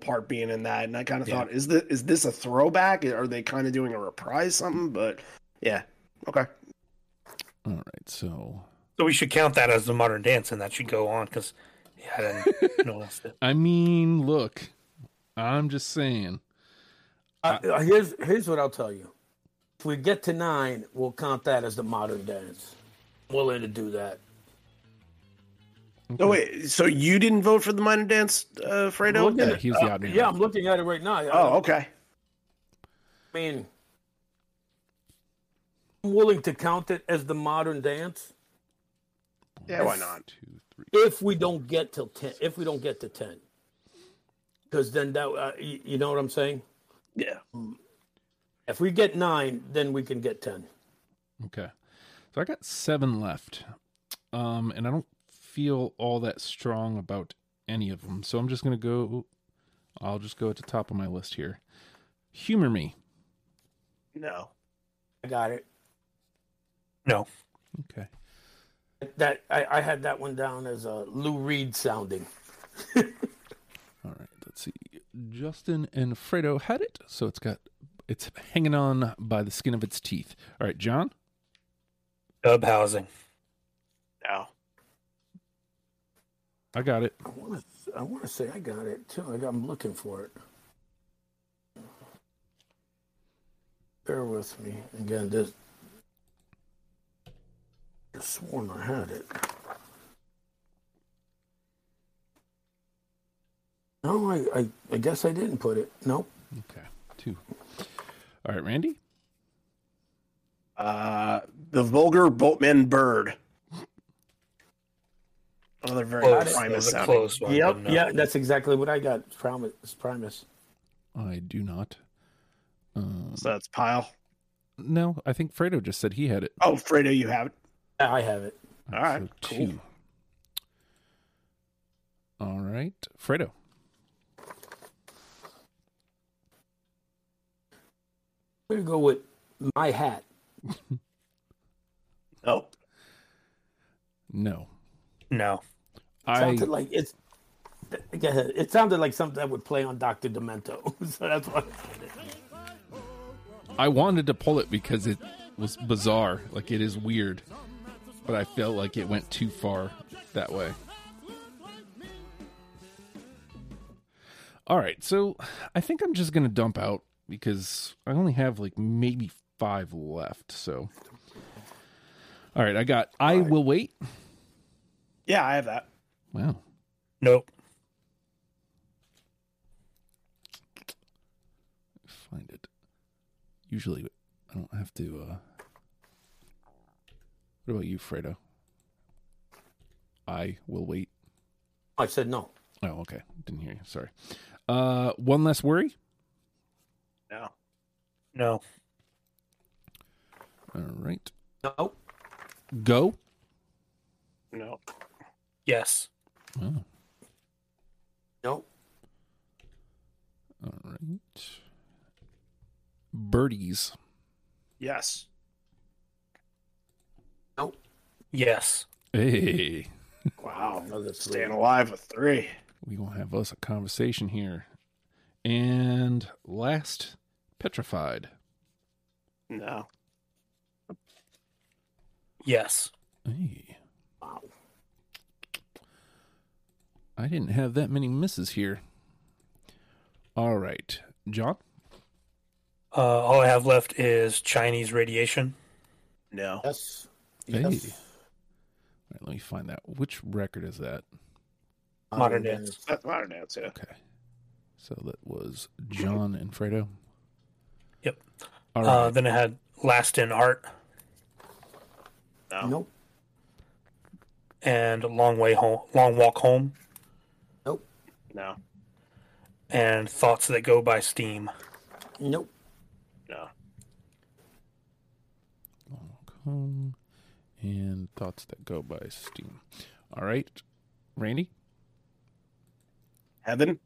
part being in that, and I kind of thought, is this a throwback? Are they kind of doing a reprise something? But yeah, okay. All right, so we should count that as the Modern Dance, and that should go on because I didn't notice it. I mean, look, I'm just saying. Here's what I'll tell you: if we get to 9, we'll count that as the Modern Dance. We'll let it do that. Okay. Oh, wait, so you didn't vote for the Modern Dance, Fredo? Yeah, he's the odd man. Yeah, I'm looking at it right now. Oh, okay. I mean, I'm willing to count it as the Modern Dance. Yeah, why not? 2, 3. If we don't get till 10, because then that, you know what I'm saying? Yeah. If we get 9, then we can get 10. Okay, so I got 7 left, and I don't feel all that strong about any of them, so I'm just gonna go. I'll just go at the top of my list here. Humor Me. No, I got it. No. Okay. That I had that one down as a Lou Reed sounding. All right, let's see. Justin and Fredo had it, so it's hanging on by the skin of its teeth. All right, John. Dub Housing. No. I got it. I want to say I got it too. I'm looking for it. Bear with me again. I sworn I had it. No, I guess I didn't put it. Nope. Okay, 2. All right, Randy. The Vulgar Boatman Bird. Another very Primus close one. Yep. Yeah, that's exactly what I got. Primus. I do not. So that's Pyle? No, I think Fredo just said he had it. Oh, Fredo, you have it? Yeah, I have it. All right, so cool. 2. All right, Fredo. I'm going to go with My Hat. Oh. No. No. It sounded like something that would play on Dr. Demento. So that's why I wanted to pull it because it was bizarre. Like, it is weird. But I felt like it went too far that way. All right, so I think I'm just going to dump out because I only have, like, maybe 5 left. So, all right, I got I Will Wait. Yeah, I have that. Wow. Nope. Find it. Usually, I don't have to. What about you, Fredo? I will wait. I said no. Oh, okay. Didn't hear you. Sorry. One Less Worry? No. No. All right. No. Go? No. Yes. Oh. No. All right. Birdies? Yes. No. Yes. Hey. Wow. Another staying alive with three. We will have us a conversation here. And last, Petrified. No. Yes. Hey. Wow. I didn't have that many misses here. All right. John? All I have left is Chinese Radiation. No. Yes. Hey. Yes. All right, let me find that. Which record is that? Modern Dance. That's Modern Dance, yeah. Okay. So that was John and Fredo? Yep. All right. Then I had Last in Art. No. Nope. And Long Way Home, Long Walk Home. Nope. No. And Thoughts That Go by Steam. Nope. No. Long Walk Home and Thoughts That Go by Steam. All right. Randy? Heaven?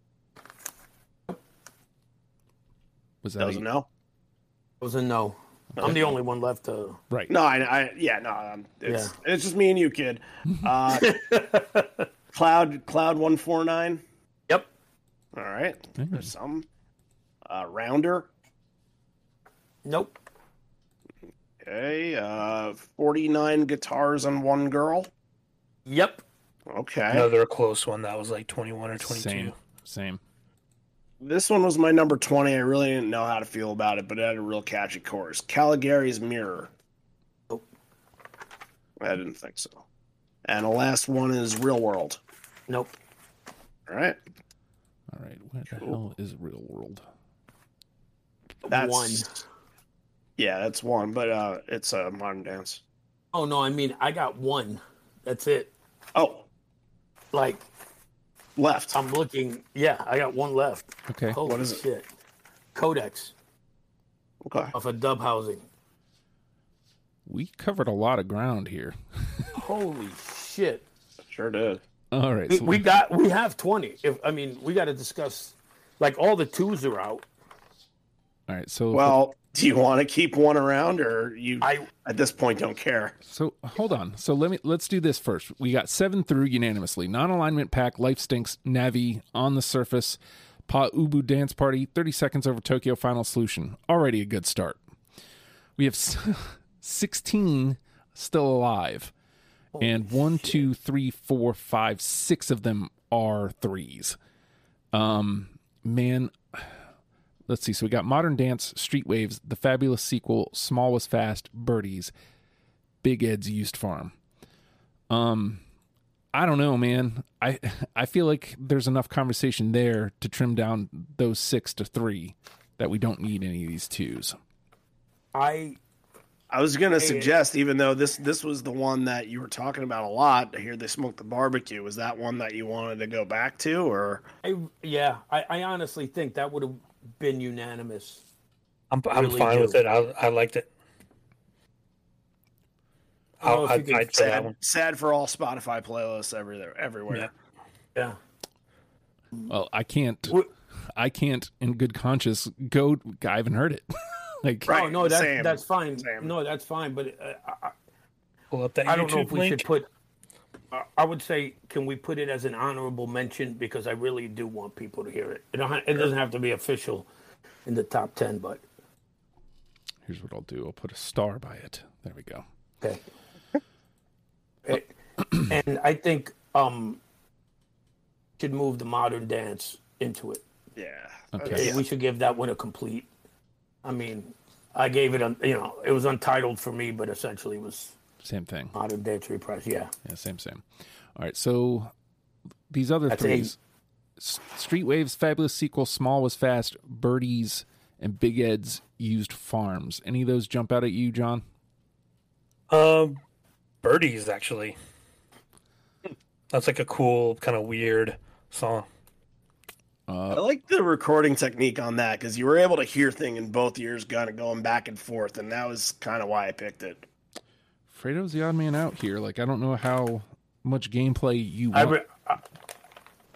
Was that was a no? It was a no. Okay. I'm the only one left to... Right. No, it's just me and you, kid. Cloud 149. Yep. All right. Mm. There's some. Rounder. Nope. Okay. 49 guitars and one girl. Yep. Okay. Another close one. That was like 21 or 22. Same. This one was my number 20. I really didn't know how to feel about it, but it had a real catchy chorus. Caligari's Mirror. Oh. I didn't think so. And the last one is Real World. Nope. All right. All right. What the hell is Real World? That's one. Yeah, that's one, but it's a Modern Dance. Oh, no. I mean, I got one. That's it. Oh. Like... Left. I'm looking. Yeah, I got one left. Okay. Holy what is shit. It? Codex. Okay. Off of Dub Housing. We covered a lot of ground here. Holy shit. Sure did. All right. So we have 20. We got to discuss. Like all the twos are out. All right. So. Well, do you want to keep one around, or I at this point don't care? So hold on. So let's do this first. We got 7 through unanimously. Non-alignment pack, Life Stinks, Navi, On the Surface, Pere Ubu Dance Party, 30 Seconds Over Tokyo, Final Solution. Already a good start. We have 16 still alive, and 6 of them are threes. Man. Let's see. So we got Modern Dance, Street Waves, The Fabulous Sequel, Small Was Fast, Birdies, Big Ed's Used Farm. I don't know, man. I feel like there's enough conversation there to trim down those 6 to 3 that we don't need any of these twos. I was gonna suggest, even though this was the one that you were talking about a lot, I hear They Smoked the Barbecue. Was that one that you wanted to go back to, or? I honestly think that would have been unanimous. I'm fine with it. I liked it. I'd say that one. Sad for all Spotify playlists everywhere. Yeah. Well, I can't in good conscience go. I haven't heard it. Right. No, that's fine. Same. No, that's fine. But pull up that I don't know if we should put. I would say, can we put it as an honorable mention? Because I really do want people to hear it. It doesn't have to be official in the top 10, but... Here's what I'll do. I'll put a star by it. There we go. Okay. And I think should move the Modern Dance into it. Yeah. Okay. We should give that one a complete... I mean, I gave it... it was untitled for me, but essentially it was... Same thing. Modern Dance Reprise, yeah. Yeah, same. All right, so these other threes, Street Waves, Fabulous Sequel, Small Was Fast, Birdies, and Big Ed's Used Farms. Any of those jump out at you, John? Birdies, actually. That's like a cool, kind of weird song. I like the recording technique on that because you were able to hear thing in both ears kind of going back and forth, and that was kind of why I picked it. Fredo's the odd man out here. Like, I don't know how much gameplay you want.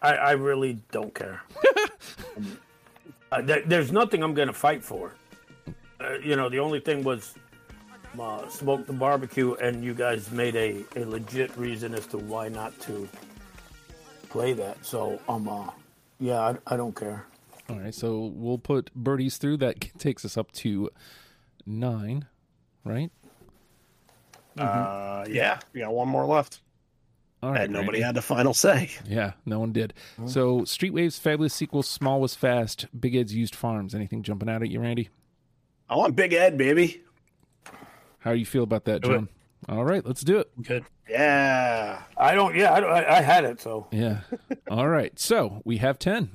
I really don't care. There's nothing I'm going to fight for. The only thing was Smoke the Barbecue, and you guys made a legit reason as to why not to play that. So, I don't care. All right, so we'll put birdies through. That takes us up to 9, right? Mm-hmm. Yeah, we got one more left. All right, and nobody had the final say. Yeah, no one did. Mm-hmm. So, Streetwave's fabulous sequel, Small Was Fast, Big Ed's Used Farms. Anything jumping out at you, Randy? I want Big Ed, baby. How do you feel about that, John? All right, let's do it. Good. Yeah. I had it, so. Yeah. All right, so we have 10.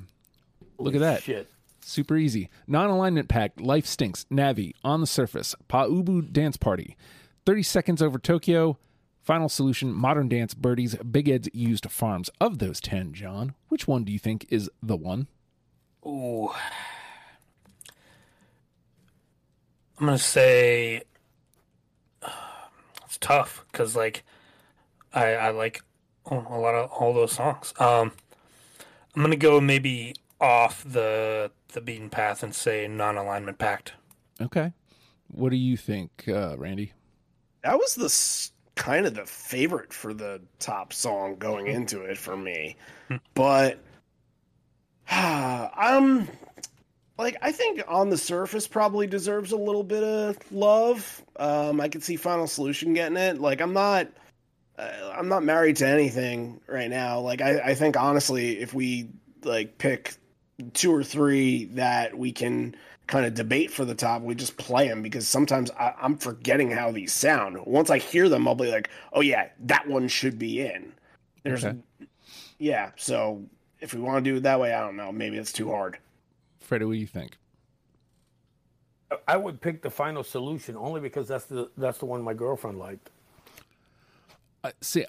Look at that. Shit. Super easy. Non-alignment pack, Life Stinks, Navi, On the Surface, Pere Ubu Dance Party, 30 Seconds Over Tokyo, Final Solution, Modern Dance, Birdies, Big Ed's Used Farms. Of those 10, John, which one do you think is the one? Ooh. I'm going to say it's tough because, I like a lot of all those songs. I'm going to go maybe off the beaten path and say Non-Alignment Pact. Okay. What do you think, Randy? That was kind of the favorite for the top song going into it for me. But I think On the Surface probably deserves a little bit of love. I could see Final Solution getting it. I'm not married to anything right now. I think honestly, if we pick 2 or 3 that we can kind of debate for the top, we just play them because sometimes I'm forgetting how these sound. Once I hear them, I'll be like, oh yeah, that one should be in. There's, okay. Yeah. So if we want to do it that way, I don't know. Maybe it's too hard. Fredo, what do you think? I would pick the Final Solution only because that's the one my girlfriend liked.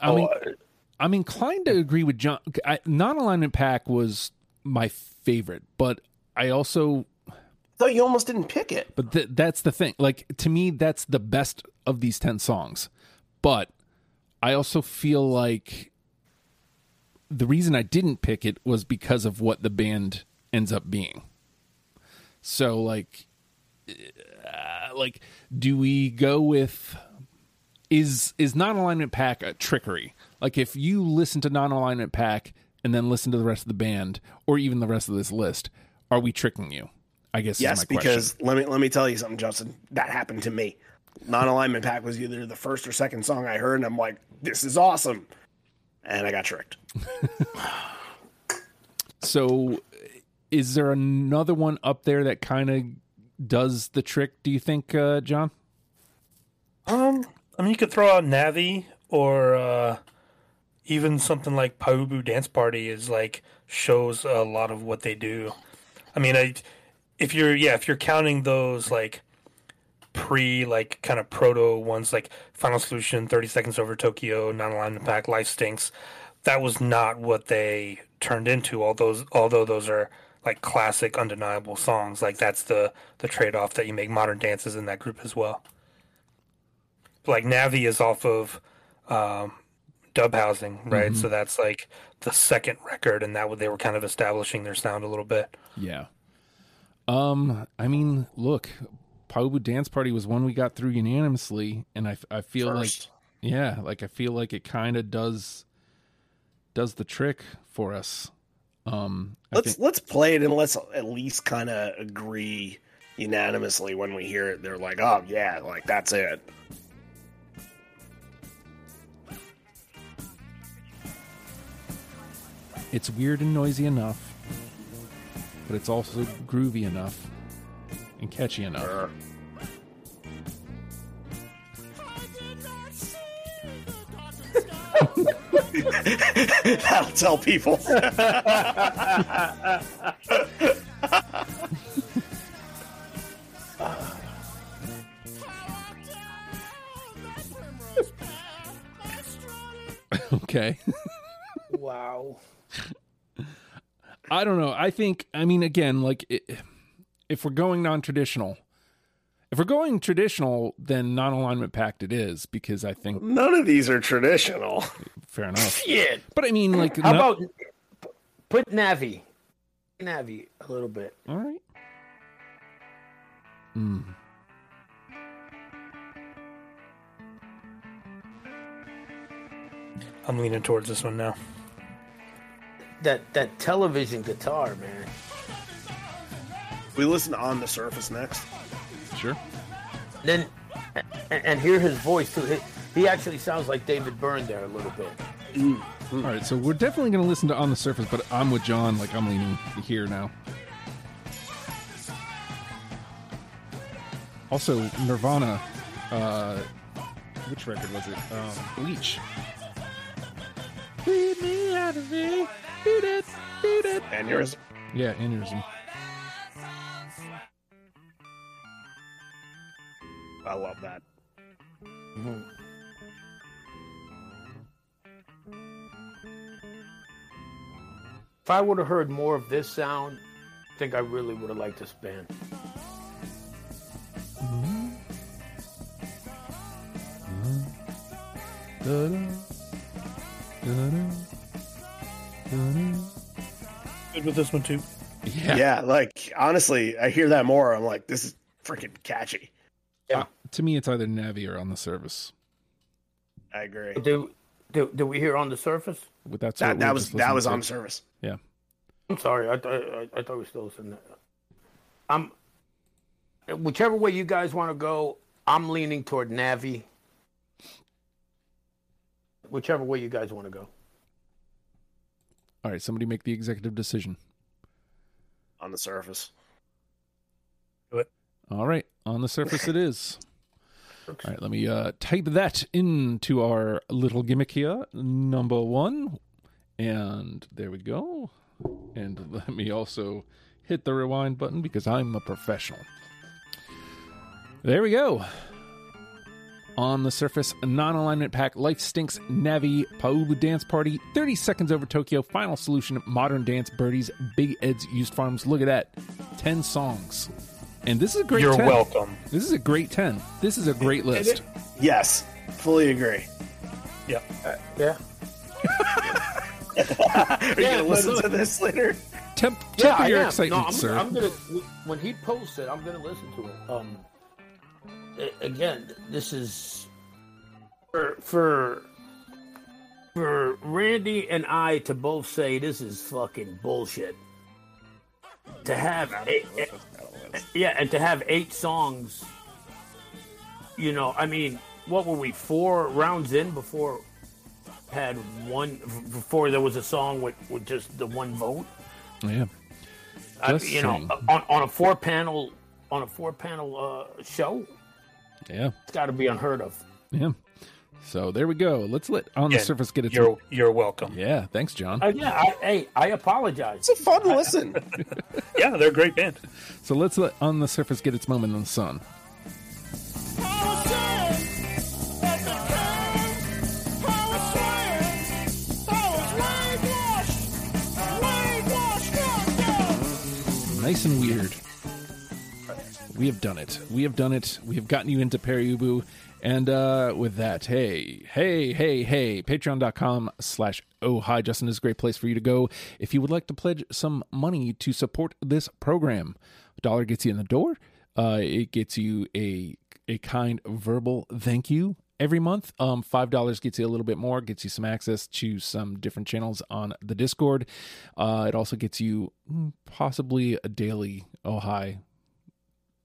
I'm inclined to agree with John. Non-Alignment Pack was my favorite, but I also thought you almost didn't pick it. But that's the thing. To me, that's the best of these 10 songs. But I also feel like the reason I didn't pick it was because of what the band ends up being. So, do we go with is Non-Alignment Pack a trickery? If you listen to Non-Alignment Pack and then listen to the rest of the band or even the rest of this list, are we tricking you? I guess yes, is my because question. let me tell you something, Justin. That happened to me. Non-Alignment Pack was either the first or second song I heard, and I'm like, "This is awesome," and I got tricked. So, is there another one up there that kind of does the trick, do you think, John? You could throw out Navi or even something like Pere Ubu Dance Party shows a lot of what they do. If you're counting those kind of proto ones like Final Solution, 30 Seconds Over Tokyo, Non-Alignment Pack, Life Stinks, that was not what they turned into. Although those are classic, undeniable songs, that's the trade-off that you make. Modern Dances in that group as well. Navi is off of Dub Housing, right? Mm-hmm. So that's the second record, and that they were kind of establishing their sound a little bit. Yeah. Look, Pere Ubu Dance Party was one we got through unanimously, and I feel first. I feel like it kind of does the trick for us. Let's play it and let's at least kind of agree unanimously when we hear it. They're like, oh yeah, that's it. It's weird and noisy enough, but it's also groovy enough and catchy enough. That'll tell people. Okay. I don't know. I think, I mean, again, like, if we're going non-traditional, if we're going traditional, then non-alignment pact it is, because I think none of these are traditional. Fair enough. Shit. But I mean, like, how about put Navi a little bit? All right. Mm. I'm leaning towards this one now. That television guitar, man. We listen to On the Surface next. Sure. Then, and hear his voice too. He actually sounds like David Byrne there a little bit. Mm. All right, so we're definitely going to listen to On the Surface, but I'm with John. Like, I'm leaning here now. Also, Nirvana. Which record was it? Bleach. Lead me out of here. Beat it. Beat it. Aneurysm. Yeah, aneurysm. I love that. Mm-hmm. If I would have heard more of this sound, I think I really would have liked this band. Mm-hmm. Mm-hmm. Good with this one too. Yeah, like honestly, I hear that more. I'm like, this is freaking catchy. Yeah. To me, it's either Navi or On the Surface. I agree. Do we hear On the Surface? But that's that was On the Surface. Yeah. I'm sorry. I thought we were still listening to that. Whichever way you guys want to go, I'm leaning toward Navi. Whichever way you guys want to go. All right, somebody make the executive decision. On the Surface. Do it. All right, On the Surface it is. All right, let me type that into our little gimmick here. Number one. And there we go. And let me also hit the rewind button because I'm a professional. There we go. On the Surface, Non-Alignment Pack, Life Stinks, Navi, Pere Ubu Dance Party, 30 Seconds Over Tokyo, Final Solution, Modern Dance, Birdies, Big Ed's Used Farms. Look at that. 10 songs. And this is a great You're 10. You're welcome. This is a great 10. This is a great list. Yes. Fully agree. Yeah. Yeah. Are you going to listen to this later? Temper your excitement, sir. I'm gonna, when he posts it, I'm going to listen to it. Again, this is for Randy and I to both say this is fucking bullshit. To have to have 8 songs. You know, I mean, what were we 4 rounds in before had one? Before there was a song with just the one vote. Yeah, you know, on a four panel show. Yeah, it's got to be unheard of. Yeah, so there we go. Let's let On the Surface get it. You're welcome. Yeah, thanks, John. I apologize. It's a fun listen. Yeah, they're a great band. So let's let On the Surface get its moment in the sun. Nice and weird. We have done it. We have done it. We have gotten you into Pere Ubu. And with that, hey, patreon.com/ohhijustin is a great place for you to go if you would like to pledge some money to support this program. $1 gets you in the door. It gets you a kind verbal thank you every month. $5 gets you a little bit more, gets you some access to some different channels on the Discord. It also gets you possibly a daily oh hi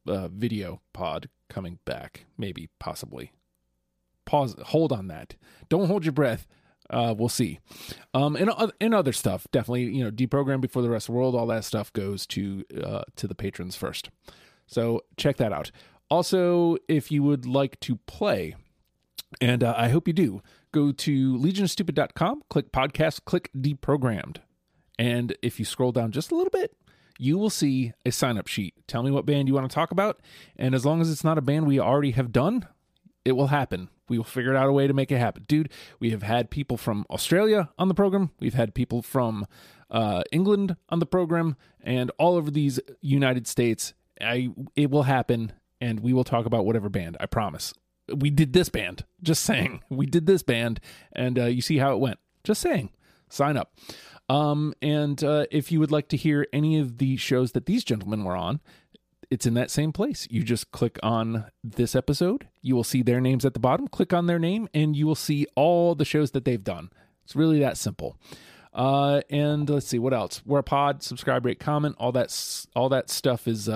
video pod coming back, maybe, possibly. Pause, hold on that. Don't hold your breath. We'll see. And other stuff, definitely, you know, Deprogram Before the Rest of the World, all that stuff goes to the patrons first. So check that out. Also, if you would like to play, and I hope you do, go to legionofstupid.com, click podcast, click Deprogrammed. And if you scroll down just a little bit, you will see a sign-up sheet. Tell me what band you want to talk about, and as long as it's not a band we already have done, It will happen. We will figure out a way to make it happen. Dude, we have had people from Australia on the program. We've had people from England on the program and all over these United States. It will happen, and we will talk about whatever band. I promise. We did this band. Just saying. We did this band, and you see how it went. Just saying. Sign up. And if you would like to hear any of the shows that these gentlemen were on, it's in that same place. You just click on this episode. You will see their names at the bottom. Click on their name, and you will see all the shows that they've done. It's really that simple. And let's see, what else? We're a pod. Subscribe, rate, comment. All that stuff is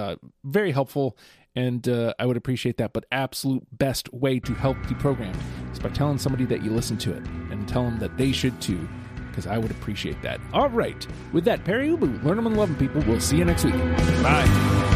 very helpful, and I would appreciate that. But absolute best way to help the program is by telling somebody that you listen to it, and tell them that they should too, because I would appreciate that. All right. With that, Pere Ubu, learn them and love them, people. We'll see you next week. Bye.